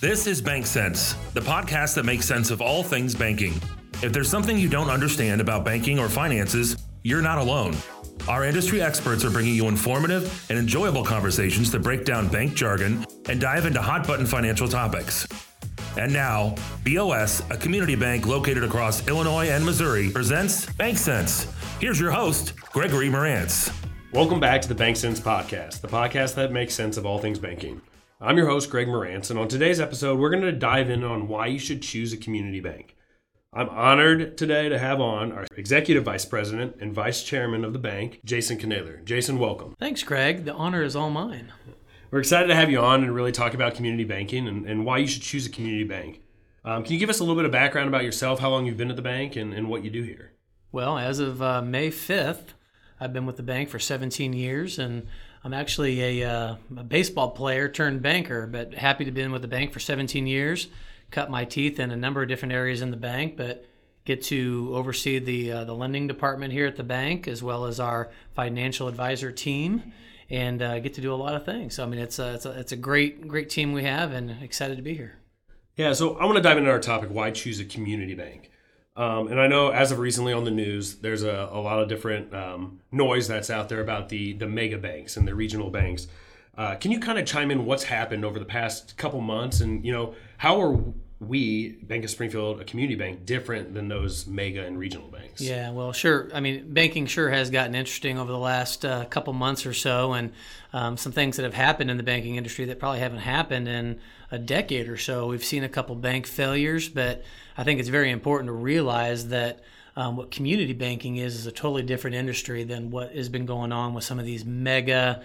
This is Bank Sense, the podcast that makes sense of all things banking. If there's something you don't understand about banking or finances, you're not alone. Our industry experts are bringing you informative and enjoyable conversations to break down bank jargon and dive into hot-button financial topics. And now, BOS, a community bank located across Illinois and Missouri, presents Bank Sense. Here's your host, Gregory Morantz. Welcome back to the Bank Sense podcast, the podcast that makes sense of all things banking. I'm your host, Greg Morantz, and on today's episode, we're going to dive in on why you should choose a community bank. I'm honored today to have on our Executive Vice President and Vice Chairman of the bank, Jason Knoedler. Jason, welcome. Thanks, Greg. The honor is all mine. We're excited to have you on and really talk about community banking and why you should choose a community bank. Can you give us a little bit of background about yourself, how long you've been at the bank, and what you do here? Well, as of May 5th, I've been with the bank for 17 years, and I'm actually a baseball player turned banker, but happy to have been with the bank for 17 years. Cut my teeth in a number of different areas in the bank, but get to oversee the lending department here at the bank, as well as our financial advisor team, and get to do a lot of things. So, I mean, it's a great team we have, and excited to be here. Yeah, so I want to dive into our topic, why choose a community bank? And I know as of recently on the news, there's a lot of different noise that's out there about the mega banks and the regional banks. Can you kind of chime in what's happened over the past couple months, and you know, how are we, Bank of Springfield, a community bank, different than those mega and regional banks? Yeah, well, sure. I mean, banking sure has gotten interesting over the last couple months or so, and some things that have happened in the banking industry that probably haven't happened in a decade or so. We've seen a couple bank failures, but I think it's very important to realize that what community banking is a totally different industry than what has been going on with some of these mega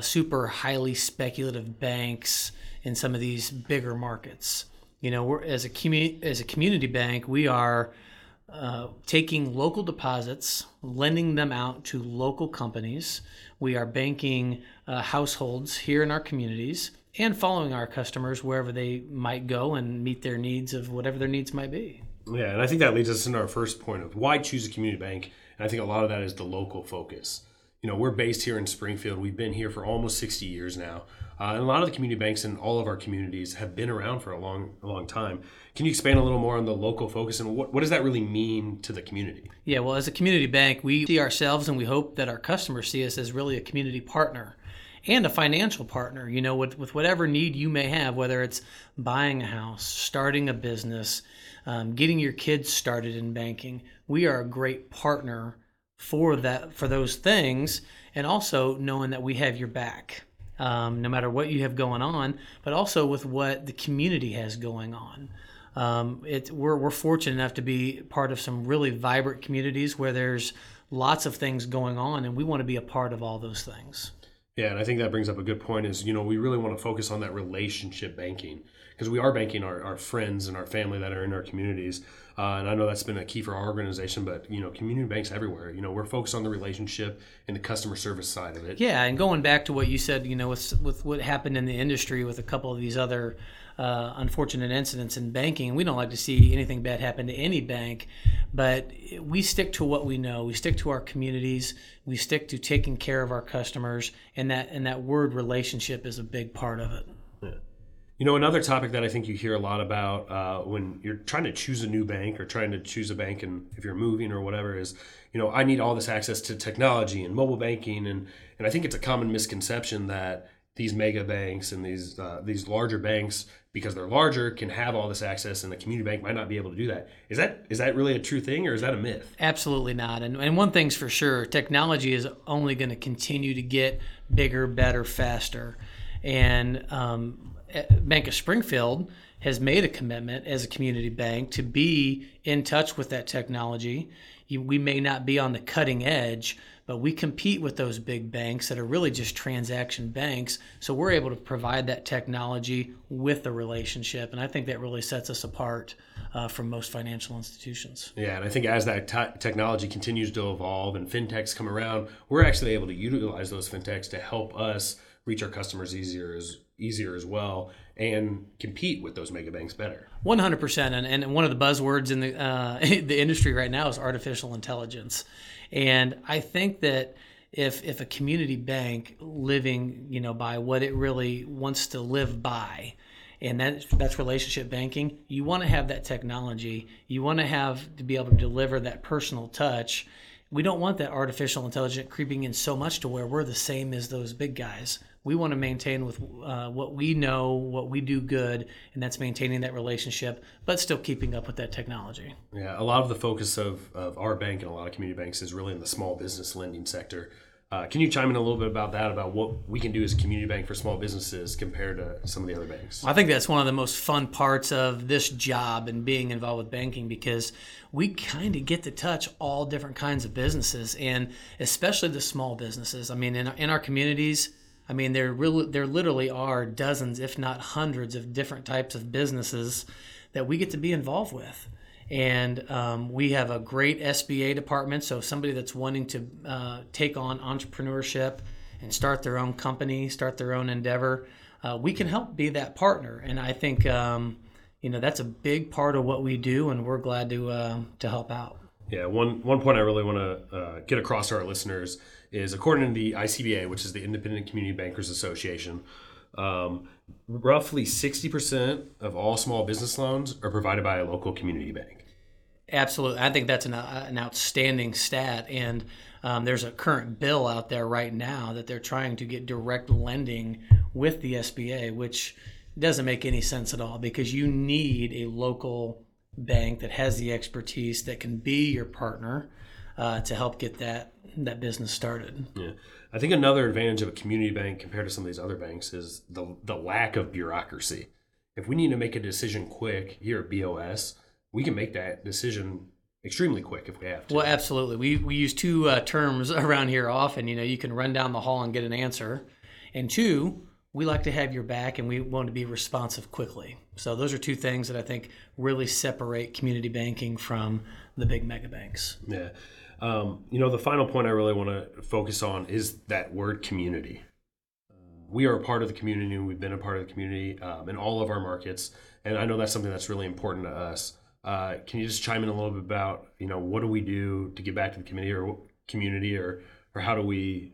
super highly speculative banks in some of these bigger markets. You know, we're, as a community bank, we are taking local deposits, lending them out to local companies. We are banking households here in our communities and following our customers wherever they might go and meet their needs of whatever their needs might be. Yeah, and I think that leads us into our first point of why choose a community bank. And I think a lot of that is the local focus. You know, we're based here in Springfield. We've been here for almost 60 years now. And a lot of the community banks in all of our communities have been around for a long time. Can you expand a little more on the local focus and what does that really mean to the community? Yeah, well, as a community bank, we see ourselves and we hope that our customers see us as really a community partner and a financial partner, you know, with whatever need you may have, whether it's buying a house, starting a business, getting your kids started in banking. We are a great partner for that, for those things, and also knowing that we have your back, no matter what you have going on, but also with what the community has going on. We're fortunate enough to be part of some really vibrant communities where there's lots of things going on, and we want to be a part of all those things. Yeah, and I think that brings up a good point is, you know, we really want to focus on that relationship banking because we are banking our friends and our family that are in our communities. And I know that's been a key for our organization, but, you know, community banks everywhere, you know, we're focused on the relationship and the customer service side of it. Yeah, and going back to what you said, you know, with what happened in the industry with a couple of these other unfortunate incidents in banking, we don't like to see anything bad happen to any bank, but we stick to what we know. We stick to our communities. We stick to taking care of our customers, and that word relationship is a big part of it. Yeah. You know, another topic that I think you hear a lot about when you're trying to choose a new bank or trying to choose a bank and if you're moving or whatever is, you know, I need all this access to technology and mobile banking. And I think it's a common misconception that these mega banks and these larger banks, because they're larger, can have all this access, and the community bank might not be able to do that. Is that really a true thing, or is that a myth? Absolutely not. And one thing's for sure, technology is only going to continue to get bigger, better, faster. And Bank of Springfield has made a commitment as a community bank to be in touch with that technology. We may not be on the cutting edge, but we compete with those big banks that are really just transaction banks, so we're able to provide that technology with the relationship, and I think that really sets us apart from most financial institutions. Yeah, and I think as that technology continues to evolve and fintechs come around, we're actually able to utilize those fintechs to help us reach our customers easier as well, and compete with those mega banks better. 100%. And one of the buzzwords in the industry right now is artificial intelligence. And I think that if a community bank living, you know, by what it really wants to live by and that's relationship banking. You want to have that technology. You want to have to be able to deliver that personal touch. We don't want that artificial intelligence creeping in so much to where we're the same as those big guys. We want to maintain with what we know, what we do good, and that's maintaining that relationship, but still keeping up with that technology. Yeah, a lot of the focus of our bank and a lot of community banks is really in the small business lending sector. Can you chime in a little bit about that, about what we can do as a community bank for small businesses compared to some of the other banks? I think that's one of the most fun parts of this job and being involved with banking, because we kind of get to touch all different kinds of businesses, and especially the small businesses. I mean, in our communities, I mean, there literally are dozens, if not hundreds, of different types of businesses that we get to be involved with. And we have a great SBA department, so somebody that's wanting to take on entrepreneurship and start their own company, start their own endeavor, we can help be that partner. And I think that's a big part of what we do, and we're glad to help out. Yeah, one point I really want to get across to our listeners is, according to the ICBA, which is the Independent Community Bankers Association, roughly 60% of all small business loans are provided by a local community bank. Absolutely. I think that's an outstanding stat. And there's a current bill out there right now that they're trying to get direct lending with the SBA, which doesn't make any sense at all, because you need a local bank that has the expertise that can be your partner to help get that business started. Yeah, I think another advantage of a community bank compared to some of these other banks is the lack of bureaucracy. If we need to make a decision quick here at BOS, we can make that decision extremely quick if we have to. Well, absolutely. We use two terms around here often. You know, you can run down the hall and get an answer, and two, we like to have your back, and we want to be responsive quickly. So those are two things that I think really separate community banking from the big mega banks. Yeah. The final point I really want to focus on is that word community. We are a part of the community, and we've been a part of the community in all of our markets. And I know that's something that's really important to us. Can you just chime in a little bit about, what do we do to get back to the community or how do we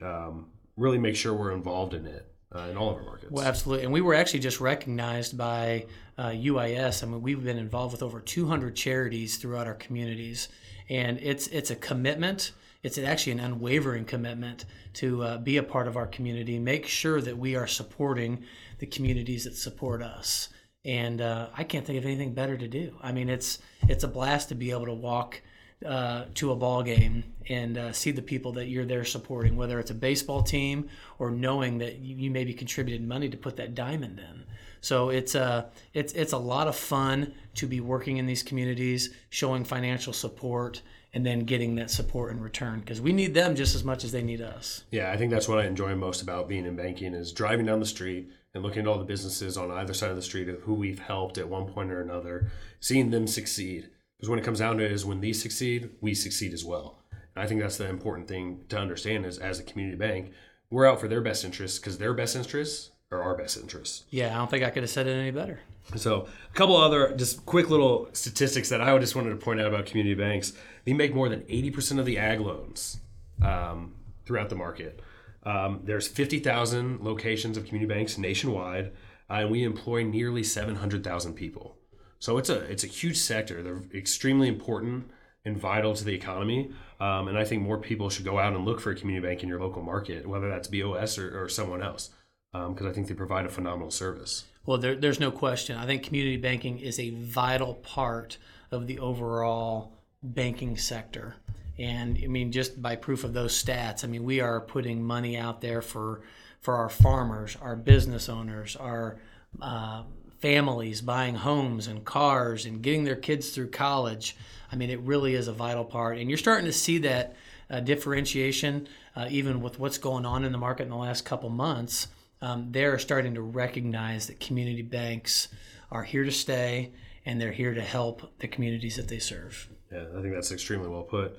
really make sure we're involved in it? In all of our markets. Well, absolutely. And we were actually just recognized by UIS. I mean, we've been involved with over 200 charities throughout our communities. And it's a commitment. It's actually an unwavering commitment to be a part of our community, make sure that we are supporting the communities that support us. And I can't think of anything better to do. I mean, it's a blast to be able to walk to a ball game and see the people that you're there supporting, whether it's a baseball team or knowing that you maybe contributed money to put that diamond in. So it's a lot of fun to be working in these communities, showing financial support, and then getting that support in return, because we need them just as much as they need us. Yeah, I think that's what I enjoy most about being in banking is driving down the street and looking at all the businesses on either side of the street of who we've helped at one point or another, seeing them succeed. Because when it comes down to it is when these succeed, we succeed as well. And I think that's the important thing to understand is, as a community bank, we're out for their best interests, because their best interests are our best interests. Yeah, I don't think I could have said it any better. So a couple other just quick little statistics that I just wanted to point out about community banks. They make more than 80% of the ag loans throughout the market. There's 50,000 locations of community banks nationwide, and we employ nearly 700,000 people. So it's a huge sector. They're extremely important and vital to the economy. And I think more people should go out and look for a community bank in your local market, whether that's BOS or someone else, because I think they provide a phenomenal service. Well, there's no question. I think community banking is a vital part of the overall banking sector. And, I mean, just by proof of those stats, I mean, we are putting money out there for our farmers, our business owners, our families buying homes and cars and getting their kids through college. I mean, it really is a vital part. And you're starting to see that differentiation, even with what's going on in the market in the last couple months. They're starting to recognize that community banks are here to stay, and they're here to help the communities that they serve. Yeah, I think that's extremely well put.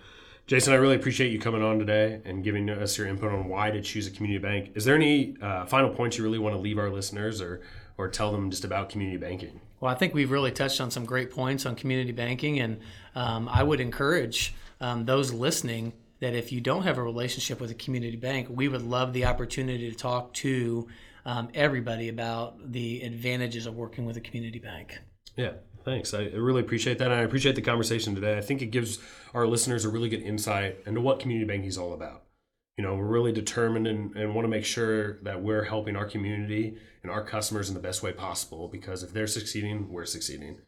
Jason, I really appreciate you coming on today and giving us your input on why to choose a community bank. Is there any final points you really want to leave our listeners or tell them just about community banking? Well, I think we've really touched on some great points on community banking, and I would encourage those listening that if you don't have a relationship with a community bank, we would love the opportunity to talk to everybody about the advantages of working with a community bank. Yeah, thanks. I really appreciate that. And I appreciate the conversation today. I think it gives our listeners a really good insight into what community banking is all about. You know, we're really determined and want to make sure that we're helping our community and our customers in the best way possible, because if they're succeeding, we're succeeding.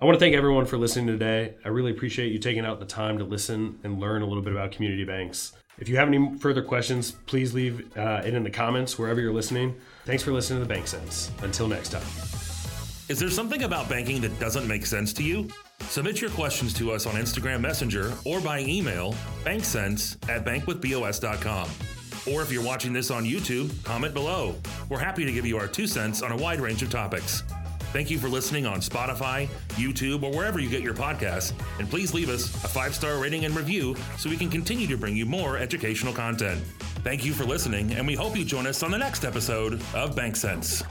I want to thank everyone for listening today. I really appreciate you taking out the time to listen and learn a little bit about community banks. If you have any further questions, please leave it in the comments wherever you're listening. Thanks for listening to The Bank Sense. Until next time. Is there something about banking that doesn't make sense to you? Submit your questions to us on Instagram Messenger or by email, banksense@bankwithbos.com. Or if you're watching this on YouTube, comment below. We're happy to give you our 2 cents on a wide range of topics. Thank you for listening on Spotify, YouTube, or wherever you get your podcasts. And please leave us a 5-star rating and review so we can continue to bring you more educational content. Thank you for listening, and we hope you join us on the next episode of Bank Sense.